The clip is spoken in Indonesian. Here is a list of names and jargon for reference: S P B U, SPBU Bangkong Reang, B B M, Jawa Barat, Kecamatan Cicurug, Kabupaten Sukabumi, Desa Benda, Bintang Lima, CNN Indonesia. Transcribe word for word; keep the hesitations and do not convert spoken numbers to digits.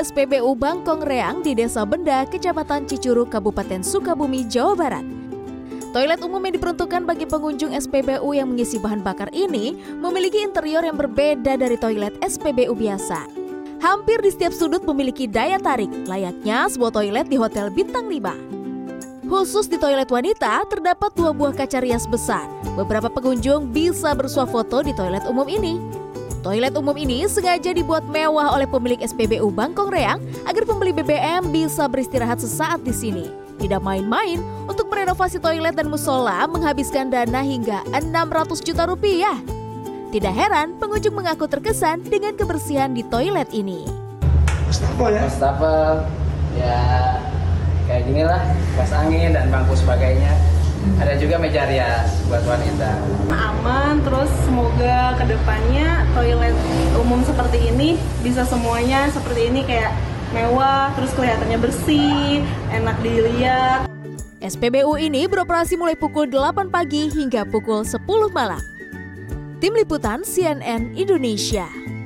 S P B U Bangkong Reang di Desa Benda, Kecamatan Cicurug, Kabupaten Sukabumi, Jawa Barat. Toilet umum yang diperuntukkan bagi pengunjung S P B U yang mengisi bahan bakar ini memiliki interior yang berbeda dari toilet S P B U biasa. Hampir di setiap sudut memiliki daya tarik, layaknya sebuah toilet di Hotel Bintang Lima. Khusus di toilet wanita, terdapat dua buah kaca rias besar. Beberapa pengunjung bisa bersuah foto di toilet umum ini. Toilet umum ini sengaja dibuat mewah oleh pemilik S P B U Bangkong Reang agar pembeli B B M bisa beristirahat sesaat di sini. Tidak main-main, untuk merenovasi toilet dan musola menghabiskan dana hingga enam ratus juta rupiah. Tidak heran pengunjung mengaku terkesan dengan kebersihan di toilet ini. Wastafel ya? Wastafel, ya kayak gini lah, kipas angin dan bangku sebagainya. Ada juga meja rias buat wanita. Aman, terus semoga kedepannya toilet umum seperti ini bisa semuanya seperti ini, kayak mewah, terus kelihatannya bersih, enak dilihat. S P B U ini beroperasi mulai pukul delapan pagi hingga pukul sepuluh malam. Tim Liputan C N N Indonesia.